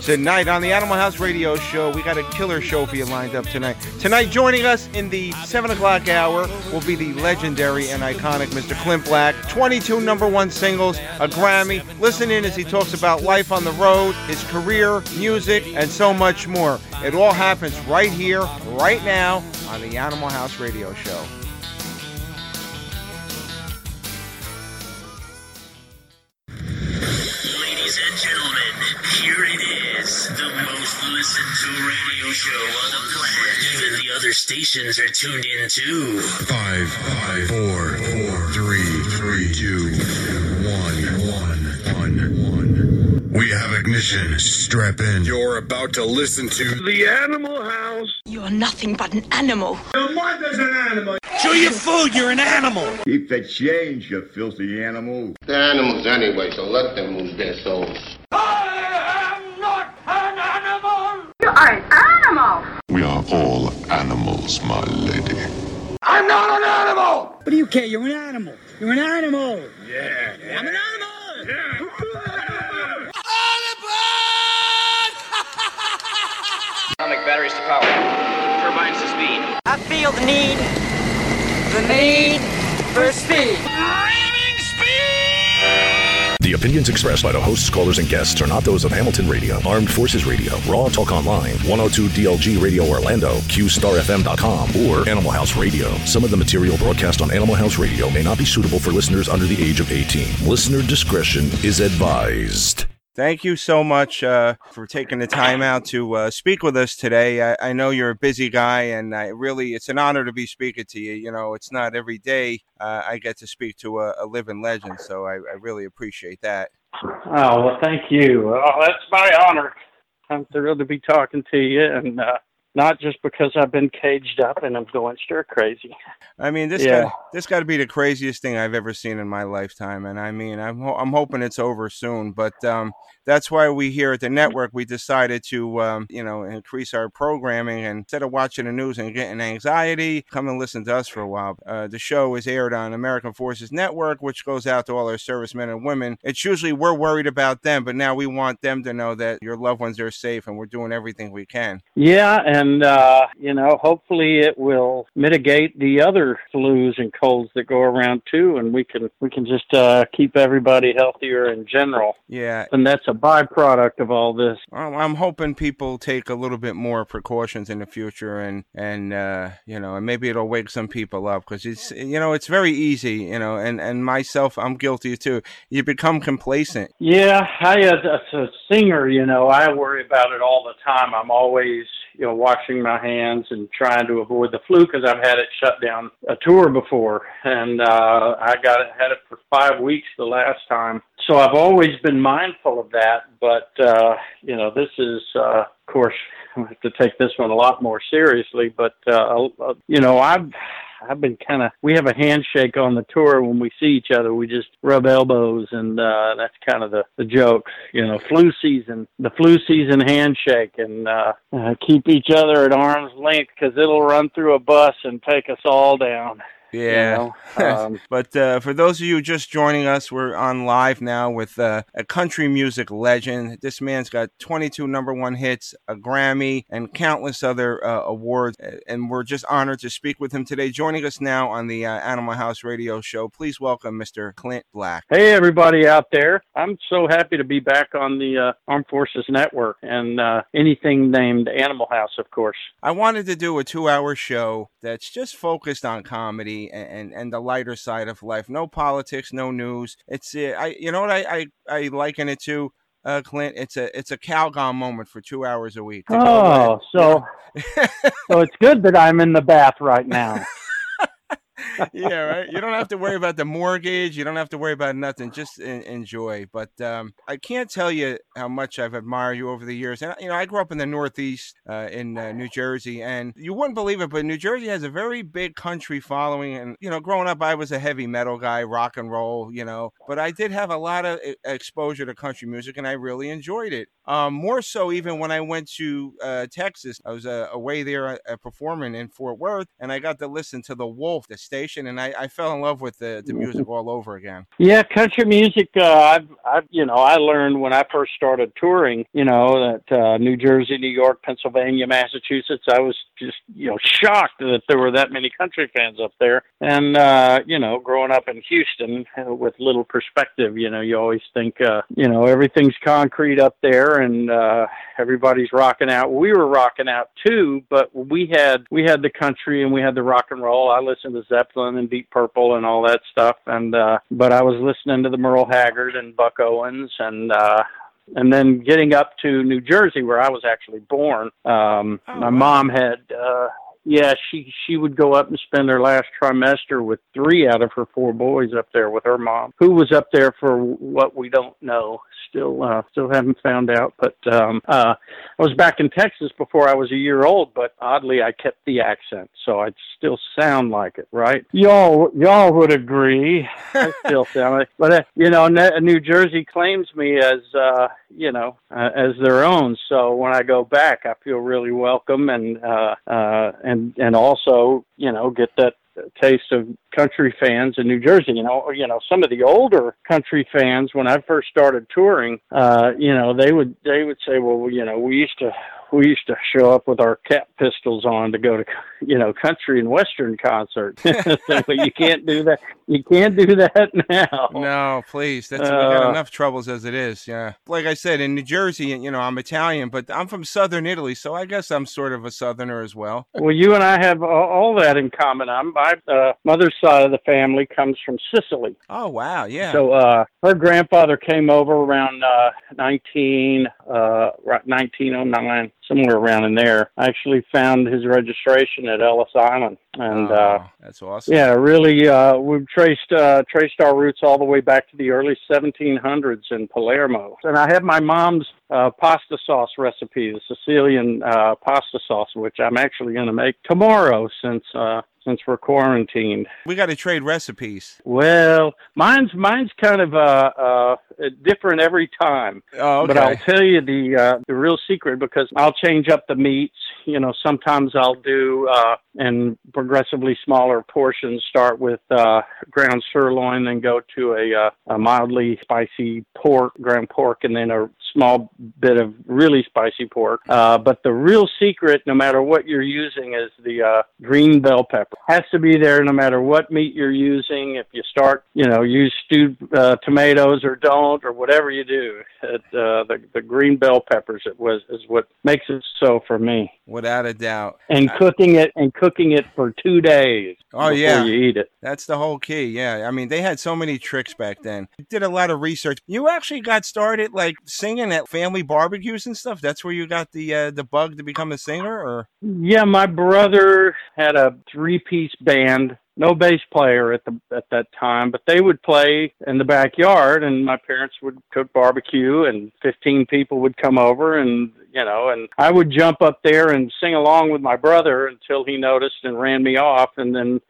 Tonight on the Animal House Radio Show, we got a killer show for you lined up tonight. Tonight joining us in the 7 o'clock hour will be the legendary and iconic Mr. Clint Black. 22 number one singles, a Grammy. Listen in as he talks about life on the road, his career, music, and so much more. It all happens right here, right now, on the Animal House Radio Show. Stations are tuned in to 5, 5, 4, 4, 3, 3, 2, 1, 1, 1, 1. We have ignition. Strap in. You're about to listen to the Animal House. You're nothing but an animal. Your mother's an animal. Show your food. You're an animal. Keep the change, you filthy animal. They're animals anyway, so let them lose their souls. I am not an animal. You are an animal. We are all animals, my lady. I'm not an animal! What do you care? You're an animal. You're an animal. Yeah. Yeah. I'm an animal! Yeah. Atomic batteries to power. Turbines to speed. I feel the need. The need for speed. Screaming speed! The opinions expressed by the hosts, callers, and guests are not those of Hamilton Radio, Armed Forces Radio, Raw Talk Online, 102 DLG Radio Orlando, QStarFM.com, or Animal House Radio. Some of the material broadcast on Animal House Radio may not be suitable for listeners under the age of 18. Listener discretion is advised. Thank you so much for taking the time out to speak with us today. I know you're a busy guy, and it's an honor to be speaking to you. You know, it's not every day I get to speak to a living legend, so I really appreciate that. Oh, well, thank you. Oh, that's my honor. I'm thrilled to be talking to you, and not just because I've been caged up and I'm going stir crazy. I mean, this got to be the craziest thing I've ever seen in my lifetime, and I mean, I'm hoping it's over soon. But that's why we here at the network, we decided to increase our programming, and instead of watching the news and getting anxiety, come and listen to us for a while. The show is aired on American Forces Network, which goes out to all our servicemen and women. It's usually we're worried about them, but now we want them to know that your loved ones are safe, and we're doing everything we can. Yeah, and hopefully it will mitigate the other flus and colds that go around too, and we can just keep everybody healthier in general. Yeah, and that's a byproduct of all this. I'm hoping people take a little bit more precautions in the future, and maybe it'll wake some people up, because it's very easy, and myself, I'm guilty too. You become complacent. Yeah, I as a singer, I worry about it all the time. I'm always washing my hands and trying to avoid the flu, because I've had it shut down a tour before, and I had it for 5 weeks the last time. So I've always been mindful of that, but this is, of course, I have to take this one a lot more seriously. But I've been we have a handshake on the tour. When we see each other, we just rub elbows, and that's kind of the joke, flu season handshake, and keep each other at arm's length, because it'll run through a bus and take us all down. Yeah, but for those of you just joining us, we're on live now with a country music legend. This man's got 22 number one hits, a Grammy, and countless other awards, and we're just honored to speak with him today. Joining us now on the Animal House Radio Show, please welcome Mr. Clint Black. Hey, everybody out there. I'm so happy to be back on the Armed Forces Network, and anything named Animal House, of course. I wanted to do a 2-hour show that's just focused on comedy and the lighter side of life. No politics, no news. It's I liken it to, Clint, it's a Calgon moment for 2 hours a week. Oh, so it's good that I'm in the bath right now. Yeah, right. You don't have to worry about the mortgage. You don't have to worry about nothing. Just enjoy. But I can't tell you how much I've admired you over the years. And I grew up in the Northeast, in New Jersey, and you wouldn't believe it, but New Jersey has a very big country following. And growing up, I was a heavy metal guy, rock and roll. But I did have a lot of exposure to country music, and I really enjoyed it. More so, even when I went to Texas, I was away there performing in Fort Worth, and I got to listen to The Wolf, the station, and I fell in love with the music all over again. Yeah, country music. I learned when I first started touring, that New Jersey, New York, Pennsylvania, Massachusetts, I was just, shocked that there were that many country fans up there. And, growing up in Houston with little perspective, you always think, everything's concrete up there and everybody's rocking out. We were rocking out too, but we had the country and we had the rock and roll. I listened to Zeppelin and Deep Purple and all that stuff. And, but I was listening to the Merle Haggard and Buck Owens and then getting up to New Jersey, where I was actually born. My mom had, she would go up and spend her last trimester with 3 out of her 4 boys up there with her mom, who was up there for what we don't know. Still haven't found out. But I was back in Texas before I was a year old, but oddly I kept the accent, so I'd still sound like it, right? Y'all would agree. I still sound like it. But, New Jersey claims me as their own, so when I go back, I feel really welcome and also, get that taste of country fans in New Jersey. Some of the older country fans, when I first started touring, they would say, well, we used to show up with our cap pistols on to go to, country and Western concerts. You can't do that. You can't do that now. No, please. That's we got enough troubles as it is. Yeah. Like I said, in New Jersey, I'm Italian, but I'm from Southern Italy. So I guess I'm sort of a Southerner as well. Well, you and I have all that in common. My mother's side of the family comes from Sicily. Oh, wow. Yeah. So her grandfather came over around 1909. Somewhere around in there. I actually found his registration at Ellis Island. And that's awesome. Yeah, really, we've traced our roots all the way back to the early 1700s in Palermo. And I have my mom's pasta sauce recipe, the Sicilian pasta sauce, which I'm actually going to make tomorrow since we're quarantined. We got to trade recipes. Well, mine's kind of different every time. Oh, okay. But I'll tell you the real secret, because I'll change up the meats. Sometimes I'll do and progressively smaller portions, start with ground sirloin, then go to a mildly spicy ground pork, and then a small bit of really spicy pork. But the real secret, no matter what you're using, is the green bell pepper. Has to be there no matter what meat you're using. If you start, use stewed tomatoes or don't, or whatever you do, the green bell peppers is what makes it so for me. Without a doubt. And cooking it for 2 days. Oh, yeah. Before you eat it. That's the whole key. Yeah. I mean, they had so many tricks back then. I did a lot of research. You actually got started like singing at family barbecues and stuff. That's where you got the bug to become a singer, or? Yeah, my brother had a 3-piece band. No bass player at that time, but they would play in the backyard, and my parents would cook barbecue, and 15 people would come over, and and I would jump up there and sing along with my brother until he noticed and ran me off, and then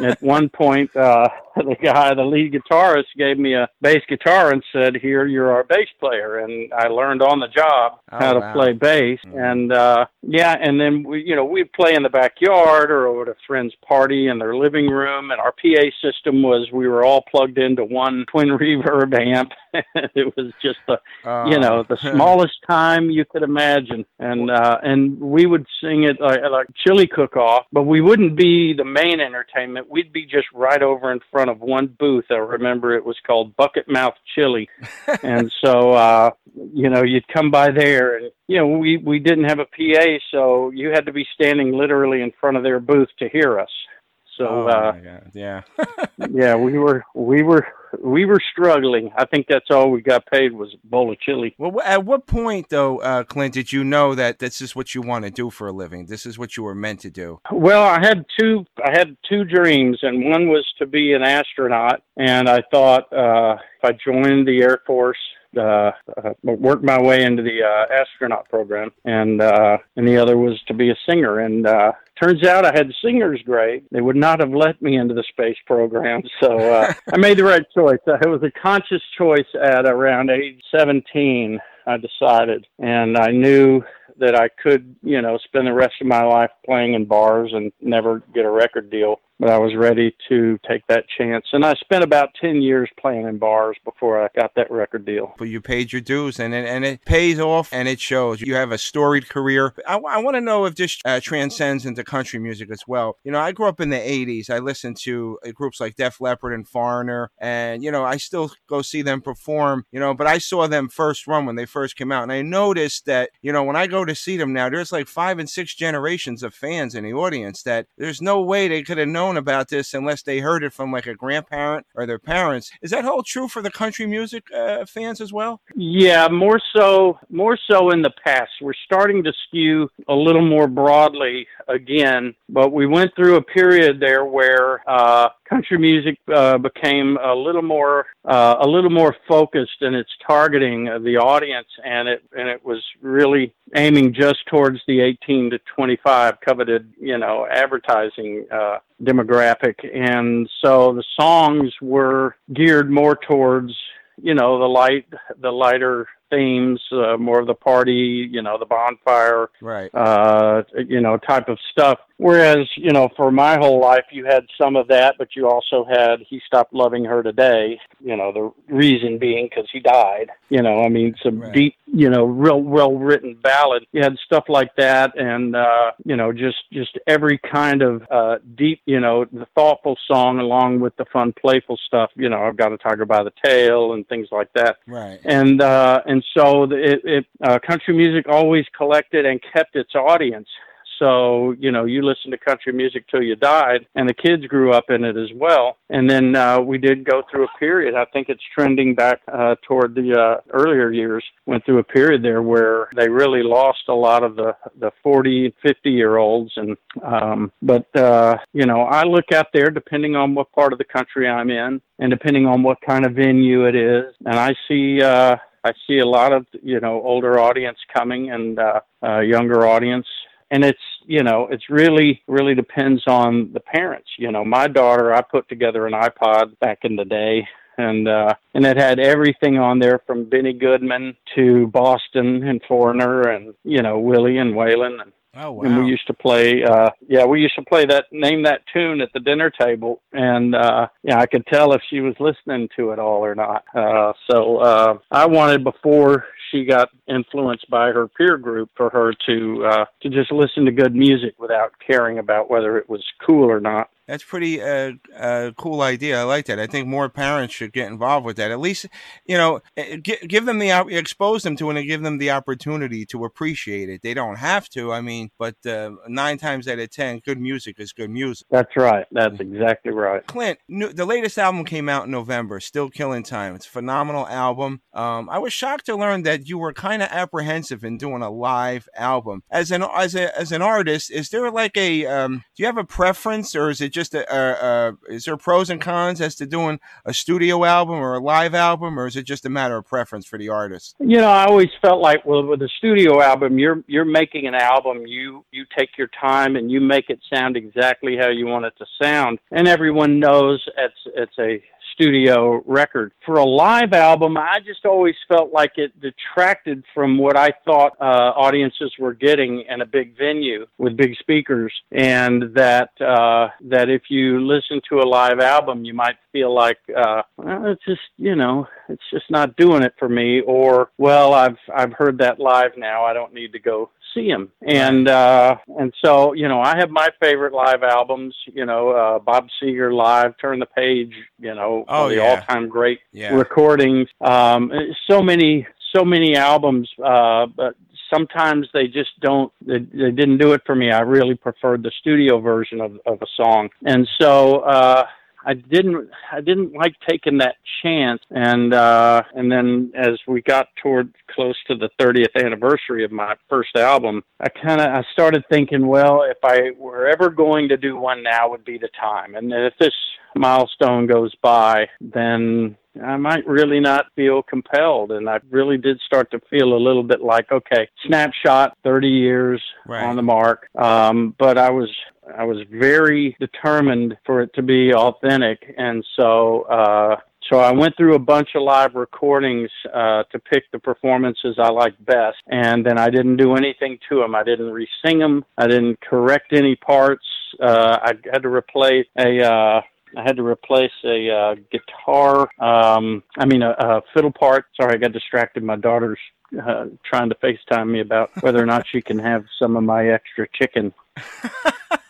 at one point the lead guitarist, gave me a bass guitar and said, "Here, you're our bass player," and I learned on the job how to play bass, and and then we'd play in the backyard or over to friend's party in their living room, and our PA system was, we were all plugged into one twin reverb amp. It was just the smallest time you could imagine, and we would sing it like chili cook-off, but we wouldn't be the main entertainment. We'd be just right over in front of one booth. I remember it was called Bucket Mouth Chili, and so you'd come by there, and we didn't have a PA, so you had to be standing literally in front of their booth to hear us. So, yeah, we were struggling. I think that's all we got paid was a bowl of chili. Well, at what point, though, Clint, did you know that this is what you want to do for a living? This is what you were meant to do? Well, I had two dreams, and one was to be an astronaut. And I thought if I joined the Air Force, worked my way into the astronaut program, and the other was to be a singer. And turns out I had singer's grade. They would not have let me into the space program, so I made the right choice. It was a conscious choice at around age 17, I decided, and I knew that I could, spend the rest of my life playing in bars and never get a record deal. but I was ready to take that chance. And I spent about 10 years playing in bars before I got that record deal. But you paid your dues, and it pays off, and it shows. You have a storied career. I want to know if this transcends into country music as well. You know, I grew up in the 80s. I listened to groups like Def Leppard and Foreigner, and, you know, I still go see them perform, you know, but I saw them first run when they first came out. And I noticed that, you know, when I go to see them now, there's like 5 and 6 generations of fans in the audience that there's no way they could have known about this unless they heard it from like a grandparent or their parents. Is that whole true for the country music fans as well? Yeah, more so in the past. We're starting to skew a little more broadly again, but we went through a period there where country music became a little more focused in its targeting of the audience, and it was really aiming just towards the 18 to 25 coveted, you know, advertising demographic. And so the songs were geared more towards, you know, the lighter themes, more of the party, you know, the bonfire, right, you know, type of stuff. Whereas, you know, for my whole life, you had some of that, but you also had He Stopped Loving Her Today, you know, the reason being because he died, you know, I mean, some right, deep, you know, real well-written ballad. You had stuff like that and, you know, just every kind of deep, you know, the thoughtful song along with the fun, playful stuff, you know, I've Got a Tiger by the Tail and things like that. Right. And so it country music always collected and kept its audience. So, you know, you listened to country music till you died, and the kids grew up in it as well. And then we did go through a period. I think it's trending back toward the earlier years. Went through a period there where they really lost a lot of the 40, 50-year-olds. And but you know, I look out there, depending on what part of the country I'm in and depending on what kind of venue it is, and I see a lot of, you know, older audience coming and younger audience. And it's, you know, it's really, really depends on the parents. You know, my daughter, I put together an iPod back in the day, and it had everything on there from Benny Goodman to Boston and Foreigner and, you know, Willie and Waylon. And, oh, wow. And we used to play, name that tune at the dinner table. And, yeah, I could tell if she was listening to it all or not. So I wanted, before she got influenced by her peer group, for her to just listen to good music without caring about whether it was cool or not. That's pretty cool idea. I like that. I think more parents should get involved with that. At least, you know, expose them to it and give them the opportunity to appreciate it. They don't have to, I mean, but 9 times out of 10, good music is good music. That's right. That's exactly right. Clint, the latest album came out in November, Still Killin Time. It's a phenomenal album. I was shocked to learn that you were kind of apprehensive in doing a live album. As an artist, is there like a, do you have a preference, or is it just is there pros and cons as to doing a studio album or a live album, or is it just a matter of preference for the artist? You know, I always felt like, well, with a studio album, you're making an album, you take your time and you make it sound exactly how you want it to sound, and everyone knows it's a studio record. For a live album, I just always felt like it detracted from what I thought audiences were getting in a big venue with big speakers, and that if you listen to a live album, you might feel like, well, it's just, you know, it's just not doing it for me, or, well, I've heard that live now, I don't need to go see him. And so, you know, I have my favorite live albums, you know, Bob Seger live, Turn the Page, you know, all-time great recordings. So many albums, but sometimes they just don't, they didn't do it for me. I really preferred the studio version of a song. And so, I didn't like taking that chance, and then as we got close to the 30th anniversary of my first album, I started thinking, well, if I were ever going to do one, now would be the time, and if this milestone goes by, then I might really not feel compelled. And I really did start to feel a little bit like, okay, snapshot, 30 years right on the mark. But I was very determined for it to be authentic. And so, so I went through a bunch of live recordings to pick the performances I liked best. And then I didn't do anything to them. I didn't re-sing them. I didn't correct any parts. I had to replace a guitar, a fiddle part. Sorry, I got distracted. My daughter's trying to FaceTime me about whether or not she can have some of my extra chicken.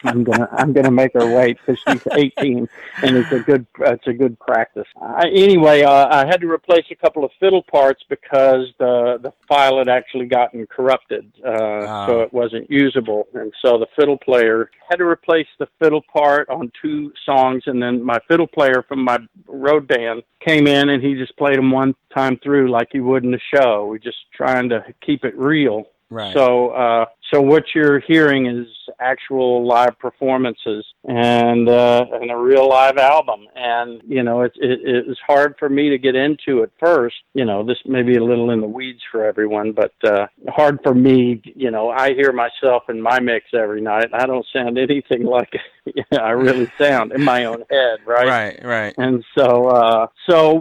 I'm gonna make her wait because she's 18, and it's a good practice. I had to replace a couple of fiddle parts because the file had actually gotten corrupted, so it wasn't usable. And so the fiddle player had to replace the fiddle part on two songs, and then my fiddle player from my road band came in and he just played them one time through like he would in the show. We're just trying to keep it real. Right. So what you're hearing is actual live performances and a real live album. And, you know, it was hard for me to get into at first. You know, this may be a little in the weeds for everyone, but hard for me. You know, I hear myself in my mix every night. I don't sound anything like I really sound in my own head, right? Right. And so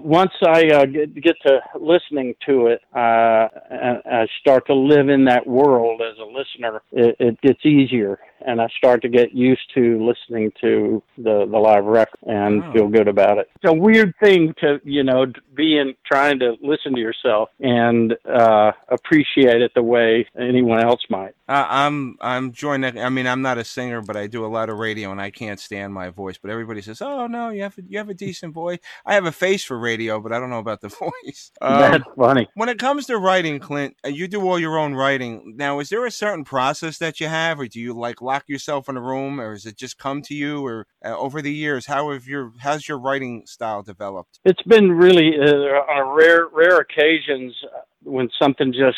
once I get to listening to it, I start to live in that world as a listener. It gets easier, and I start to get used to listening to the live record and feel good about it. It's a weird thing to, you know, be in trying to listen to yourself and appreciate it the way anyone else might. I'm joining. I mean, I'm not a singer, but I do a lot of radio, and I can't stand my voice. But everybody says, "Oh no, you have a decent voice." I have a face for radio, but I don't know about the voice. That's funny. When it comes to writing, Clint, you do all your own writing. Now, is there a certain process that you have, or do you like lock yourself in a room, or does it just come to you? Or over the years, how's your writing style developed? It's been really on rare occasions when something just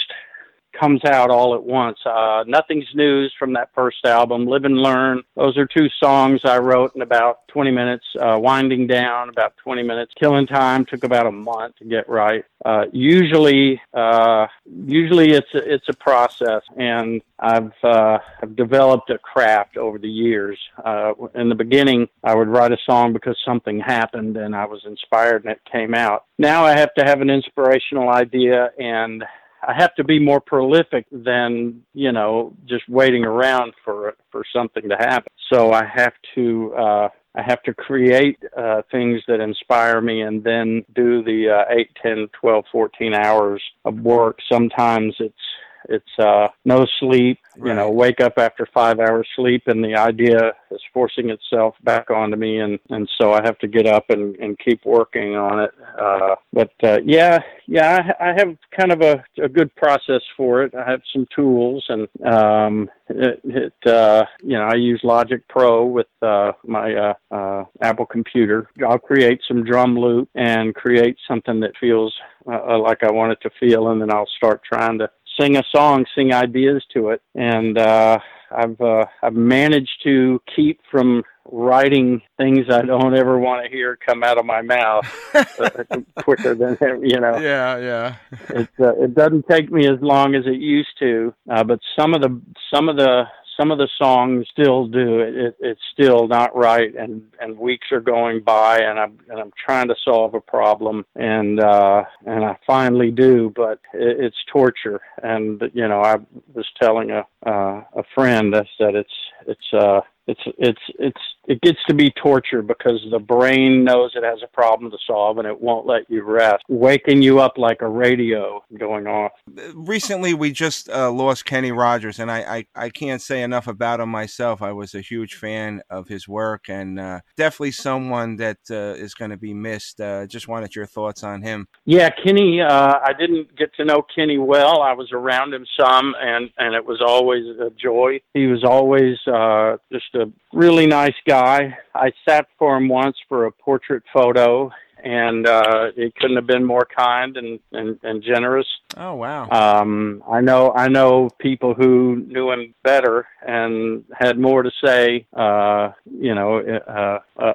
comes out all at once. Nothing's News from that first album, Live and Learn. Those are two songs I wrote in about 20 minutes, Winding Down about 20 minutes. Killin' Time took about a month to get right. Usually it's a process, and I've developed a craft over the years. In the beginning, I would write a song because something happened and I was inspired and it came out. Now I have to have an inspirational idea, and I have to be more prolific than, you know, just waiting around for something to happen. So I have to create things that inspire me, and then do the 8, 10, 12, 14 hours of work. Sometimes it's no sleep, you know, wake up after 5 hours sleep, and the idea is forcing itself back onto me. And so I have to get up and keep working on it. I have kind of a good process for it. I have some tools, and I use Logic Pro with my Apple computer. I'll create some drum loop and create something that feels like I want it to feel, and then I'll start trying to sing a song, sing ideas to it, and I've managed to keep from writing things I don't ever want to hear come out of my mouth quicker than, you know. Yeah. It doesn't take me as long as it used to, but some of the songs still do. It's still not right, and weeks are going by, and I'm trying to solve a problem, and I finally do, but it's torture. And you know, I was telling a friend, I said it gets to be torture because the brain knows it has a problem to solve and it won't let you rest, waking you up like a radio going off. Recently, we just lost Kenny Rogers, and I can't say enough about him myself. I was a huge fan of his work, and definitely someone that is going to be missed. Just wanted your thoughts on him. Yeah, Kenny, I didn't get to know Kenny well. I was around him some, and it was always a joy. He was always just a really nice guy. I sat for him once for a portrait photo, and he couldn't have been more kind and generous. Oh wow! I know people who knew him better and had more to say,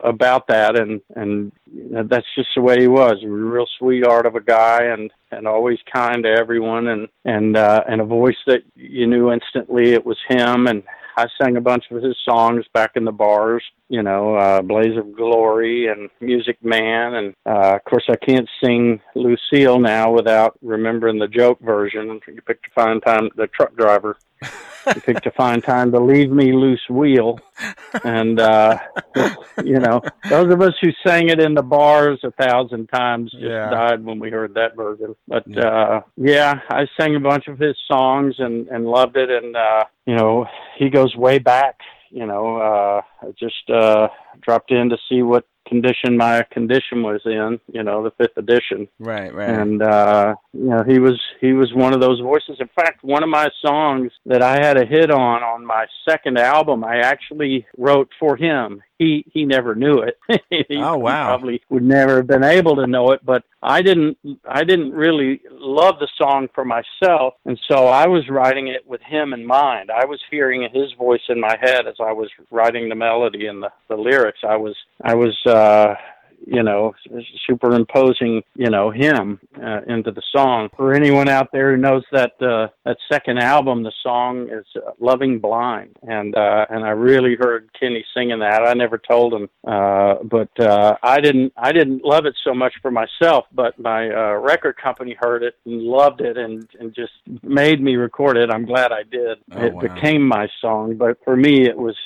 about that, and that's just the way he was. He was a real sweetheart of a guy, and always kind to everyone, and a voice that you knew instantly it was him. And I sang a bunch of his songs back in the bars, you know, Blaze of Glory and Music Man. And, of course, I can't sing Lucille now without remembering the joke version. You picked a fine time, the truck driver. You picked a fine time to leave me loose wheel. And, you know, those of us who sang it in the bars 1,000 times just died when we heard that version. But, yeah, I sang a bunch of his songs and loved it. And, you know, he goes way back, you know, I just dropped in to see what condition my condition was in, you know, the 5th edition. Right. And, you know, he was one of those voices. In fact, one of my songs that I had a hit on my second album, I actually wrote for him. He never knew it. Oh, wow. He probably would never have been able to know it, but I didn't really love the song for myself, and so I was writing it with him in mind. I was hearing his voice in my head as I was writing the melody and the lyrics. I was you know, superimposing, you know, him into the song. For anyone out there who knows that second album, the song is Loving Blind. And I really heard Kenny singing that. I never told him, but I didn't love it so much for myself, but my record company heard it and loved it and just made me record it. I'm glad I did. Oh, it became my song, but for me, it was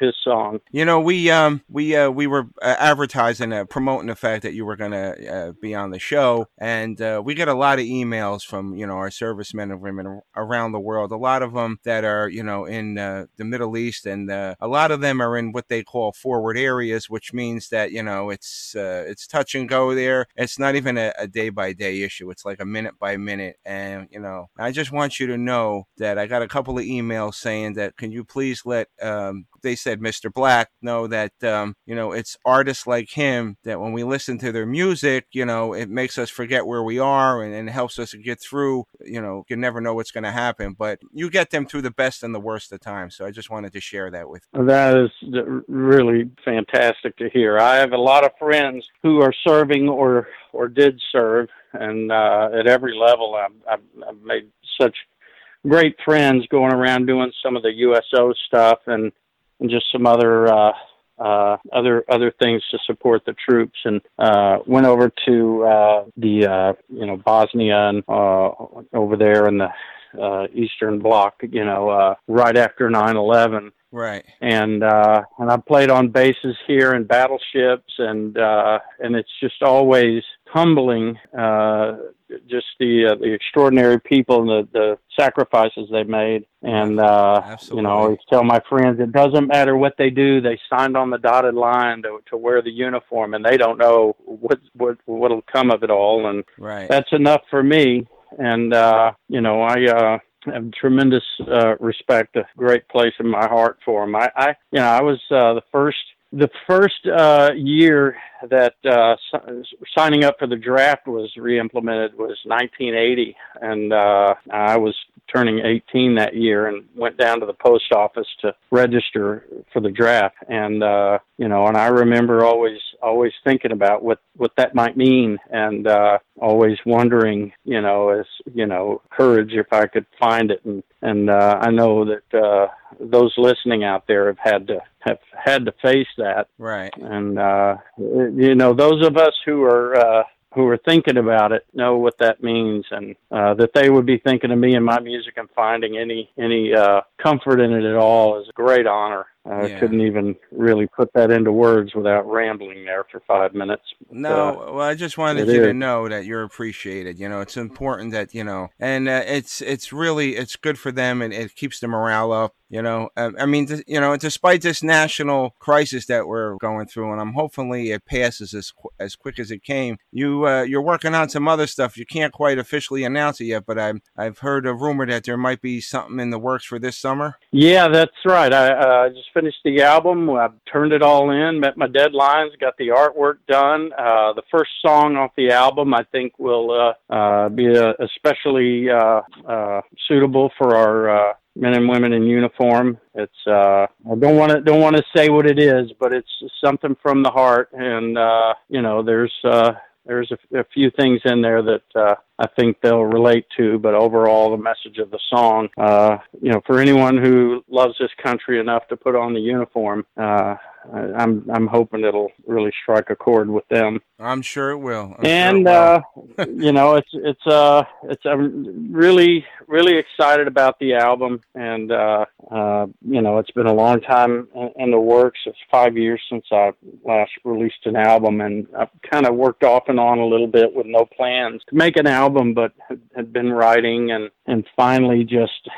his song. You know, we were advertising it, promoting the fact that you were going to be on the show. And we get a lot of emails from, you know, our servicemen and women around the world. A lot of them that are, you know, in the Middle East, and a lot of them are in what they call forward areas, which means that, you know, it's touch and go there. It's not even a day by day issue. It's like a minute by minute. And, you know, I just want you to know that I got a couple of emails saying that, can you please let, they said Mr. Black, know that, you know, it's artists like him that when we listen to their music, you know, it makes us forget where we are and helps us get through, you know, you never know what's going to happen, but you get them through the best and the worst of times. So I just wanted to share that with you. That is really fantastic to hear. I have a lot of friends who are serving or did serve, and at every level I've made such great friends going around doing some of the USO stuff and just some other things to support the troops, and went over to the you know, Bosnia and over there in the Eastern Bloc, you know, right after 9/11. Right. And I played on bases here and battleships, and it's just always humbling, just the extraordinary people and the sacrifices they made. And, you know, I always tell my friends, it doesn't matter what they do. They signed on the dotted line to wear the uniform, and they don't know what'll come of it all. And that's enough for me. And, you know, I have tremendous respect, a great place in my heart for him. You know, I was the first year that signing up for the draft was reimplemented was 1980, and I was turning 18 that year and went down to the post office to register for the draft. And you know, and I remember always thinking about what that might mean, and always wondering, you know, as you know, courage, if I could find it. And I know that those listening out there have had to face that. Right. And you know, those of us who are thinking about it know what that means, and that they would be thinking of me and my music and finding any comfort in it at all is a great honor. I couldn't even really put that into words without rambling there for 5 minutes. No, well, I just wanted you to know that you're appreciated. You know, it's important that, you know, and it's really, it's good for them, and it keeps the morale up. You know, I mean, you know, despite this national crisis that we're going through, and I'm hopefully it passes as quick as it came. You're working on some other stuff. You can't quite officially announce it yet, but I've heard a rumor that there might be something in the works for this summer. Yeah, that's right. I just finished the album. I turned it all in, met my deadlines, got the artwork done. The first song off the album, I think, will be especially suitable for our men and women in uniform. It's I don't want to say what it is, but it's something from the heart. And you know, there's a few things in there that I think they'll relate to, but overall the message of the song, for anyone who loves this country enough to put on the uniform, I'm hoping it'll really strike a chord with them. I'm sure it will. I'm really, really excited about the album, and it's been a long time in the works. It's 5 years since I last released an album, and I've kind of worked off and on a little bit with no plans to make an album, but had been writing and finally just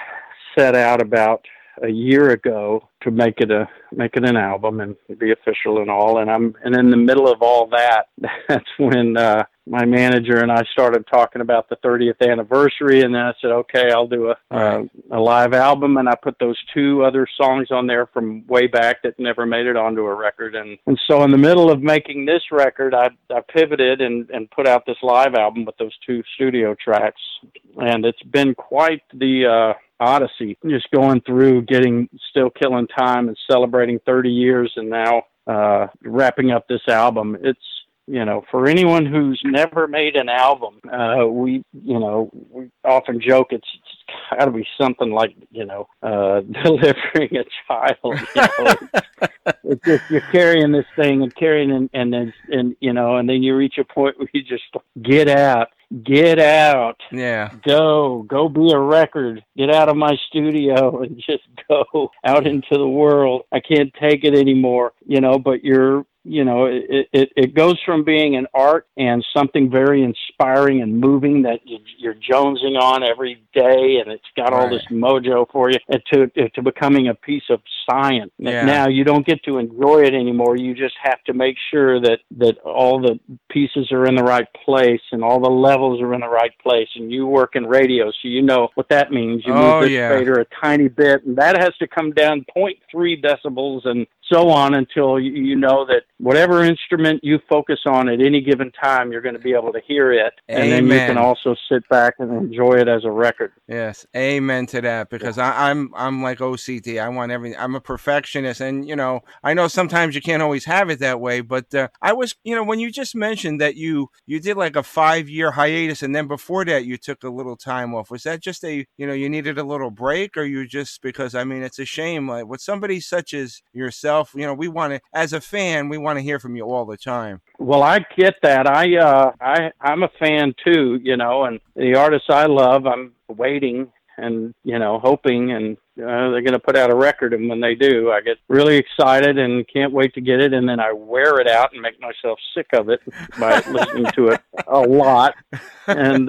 set out about a year ago to make it an album and be official and all. And in the middle of all that, that's when my manager and I started talking about the 30th anniversary. And then I said, okay, I'll do a live album. And I put those two other songs on there from way back that never made it onto a record. And so in the middle of making this record, I pivoted and put out this live album with those two studio tracks. And it's been quite the odyssey, just going through getting Still Killin Time and celebrating 30 years and now wrapping up this album. It's, for anyone who's never made an album, we often joke it's got to be something like, delivering a child. It's just, you're carrying this thing and then you reach a point where you just get out. Yeah. Go be a record. Get out of my studio and just go out into the world. I can't take it anymore, but it goes from being an art and something very inspiring and moving that you're jonesing on every day, and it's got all this mojo for you, to becoming a piece of science. Yeah. Now you don't get to enjoy it anymore. You just have to make sure that all the pieces are in the right place and all the levels are in the right place. And you work in radio, so you know what that means. You move the fader a tiny bit, and that has to come down 0.3 decibels and so on until you know that whatever instrument you focus on at any given time, you're going to be able to hear it. Amen. And then you can also sit back and enjoy it as a record. Yes, amen to that, because I'm like OCD. I want everything. I'm a perfectionist, and I know sometimes you can't always have it that way, but I was, when you just mentioned that you did like a 5-year hiatus, and then before that you took a little time off. Was that just you needed a little break, or you just, because it's a shame, like with somebody such as yourself, we want to, as a fan, we want to hear from you all the time. Well, I get that. I'm a fan too, and the artists I love, I'm waiting and, hoping, and they're going to put out a record. And when they do, I get really excited and can't wait to get it. And then I wear it out and make myself sick of it by listening to it a lot. And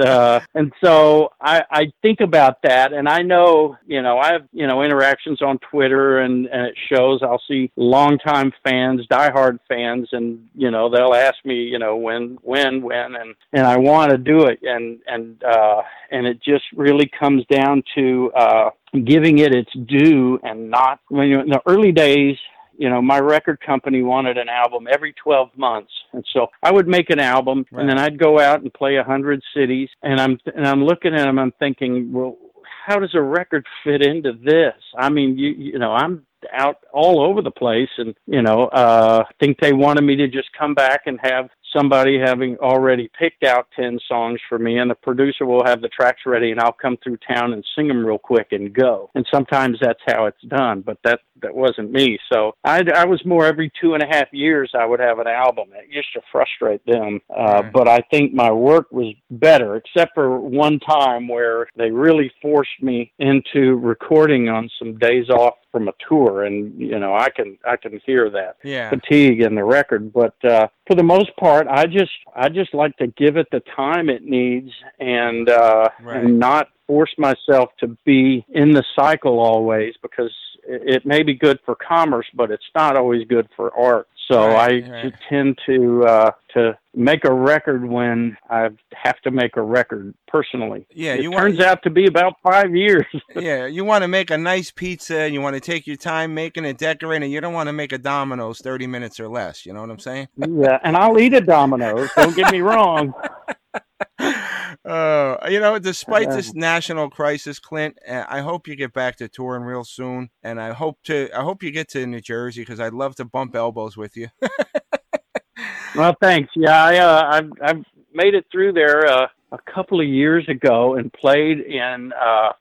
so I think about that. And I know, I have, interactions on Twitter and it shows. I'll see longtime fans, diehard fans, and, they'll ask me, when, and I want to do it. And it just really comes down to, giving it its due, and not when you're in the early days. My record company wanted an album every 12 months. And so I would make an album, and then I'd go out and play 100 cities. And I'm looking at them, I'm thinking, well, how does a record fit into this? I'm out all over the place. And, I think they wanted me to just come back and have somebody having already picked out 10 songs for me, and the producer will have the tracks ready, and I'll come through town and sing them real quick and go. And sometimes that's how it's done, but that wasn't me. So I was more every 2.5 years I would have an album, just to frustrate them. But I think my work was better, except for one time where they really forced me into recording on some days off from a tour, and I can hear that fatigue in the record, but for the most part I just like to give it the time it needs, and and not force myself to be in the cycle always, because it may be good for commerce, but it's not always good for art. So I tend to make a record when I have to make a record personally. Yeah, it turns out to be about 5 years. Yeah, you want to make a nice pizza, and you want to take your time making it, decorating. You don't want to make a Domino's 30 minutes or less. You know what I'm saying? Yeah, and I'll eat a Domino's. Don't get me wrong. Despite this national crisis, Clint, I hope you get back to touring real soon, and I hope you get to New Jersey, because I'd love to bump elbows with you. Well, thanks. Yeah, I've made it through there a couple of years ago and played in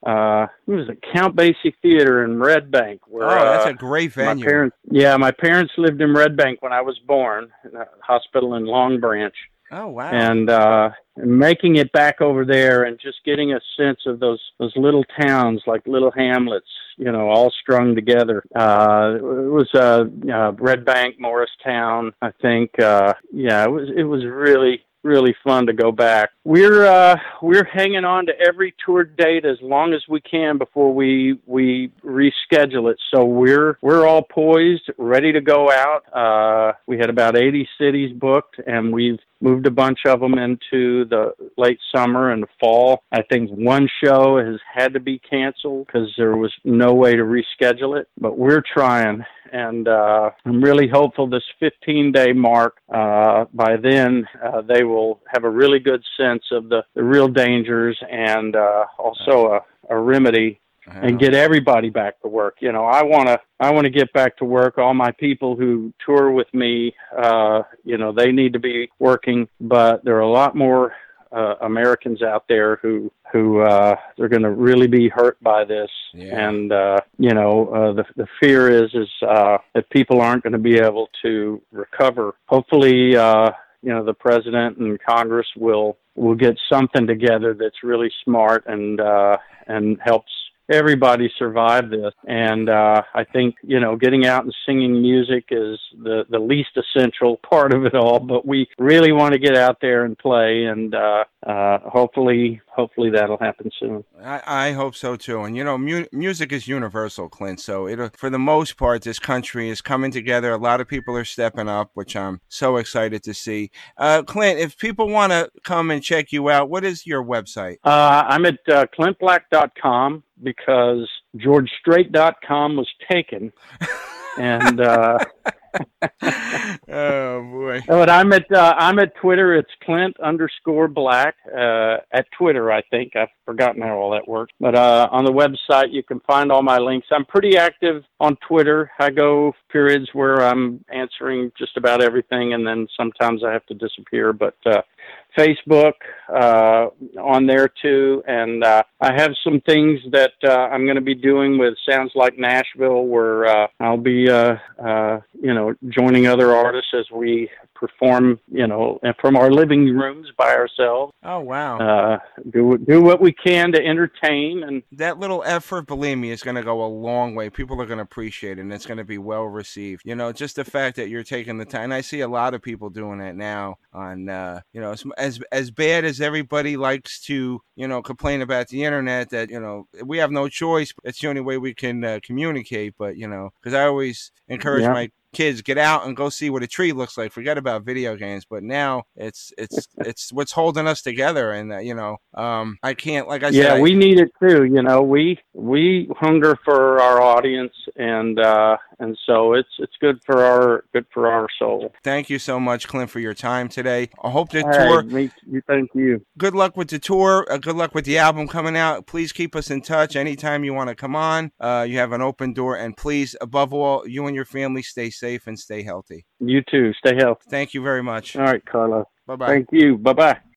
what was it, Count Basie Theater in Red Bank. Where, that's a great venue. My parents lived in Red Bank when I was born, in a hospital in Long Branch. Oh, wow. And making it back over there and just getting a sense of those little towns, like little hamlets, you know, all strung together. It was Red Bank, Morristown, I think. It was really fun to go back. We're hanging on to every tour date as long as we can before we reschedule it. So we're all poised, ready to go out. We had about 80 cities booked, and we've moved a bunch of them into the late summer and the fall. I think one show has had to be canceled because there was no way to reschedule it, but we're trying. And I'm really hopeful this 15-day mark, by then, they will have a really good sense of the real dangers and also a remedy and get everybody back to work. You know, I want to get back to work. All my people who tour with me, you know, they need to be working, but there are a lot more Americans out there who they're going to really be hurt by this. Yeah. And, you know, the fear is that people aren't going to be able to recover. Hopefully, you know, the president and Congress will get something together that's really smart and helps everybody survive this. And I think, you know, getting out and singing music is the least essential part of it all, but we really want to get out there and play, and hopefully that'll happen soon. I hope so too. And you know, music is universal, Clint, so for the most part, this country is coming together. A lot of people are stepping up, which I'm so excited to see. Clint, if people want to come and check you out, what is your website? I'm at clintblack.com, because georgestrait.com was taken. And oh boy! But I'm at Twitter. It's Clint_Black at Twitter. I think I've forgotten how all that works. But on the website, you can find all my links. I'm pretty active on Twitter. I go periods where I'm answering just about everything, and then sometimes I have to disappear. But Facebook on there too, and I have some things that I'm going to be doing with Sounds Like Nashville, where I'll be you know, joining other artists as we perform, you know, from our living rooms by ourselves. Oh, wow. Do what we can to entertain. And that little effort, believe me, is going to go a long way. People are going to appreciate it, and it's going to be well received. You know, just the fact that you're taking the time. And I see a lot of people doing that now on, you know, as bad as everybody likes to, you know, complain about the internet, that, you know, we have no choice. It's the only way we can communicate. But, you know, because I always encourage my kids, get out and go see what a tree looks like. Forget about video games. But now it's what's holding us together. And you know, I can't, like I said, we need it too. You know, we hunger for our audience, and so it's good for our soul. Thank you so much, Clint, for your time today. I hope the tour. Thank you. Good luck with the tour. Good luck with the album coming out. Please keep us in touch anytime you want to come on. You have an open door, and please, above all, you and your family stay safe. Safe and stay healthy. You too. Stay healthy. Thank you very much. All right, Carlo. Bye-bye. Thank you. Bye-bye.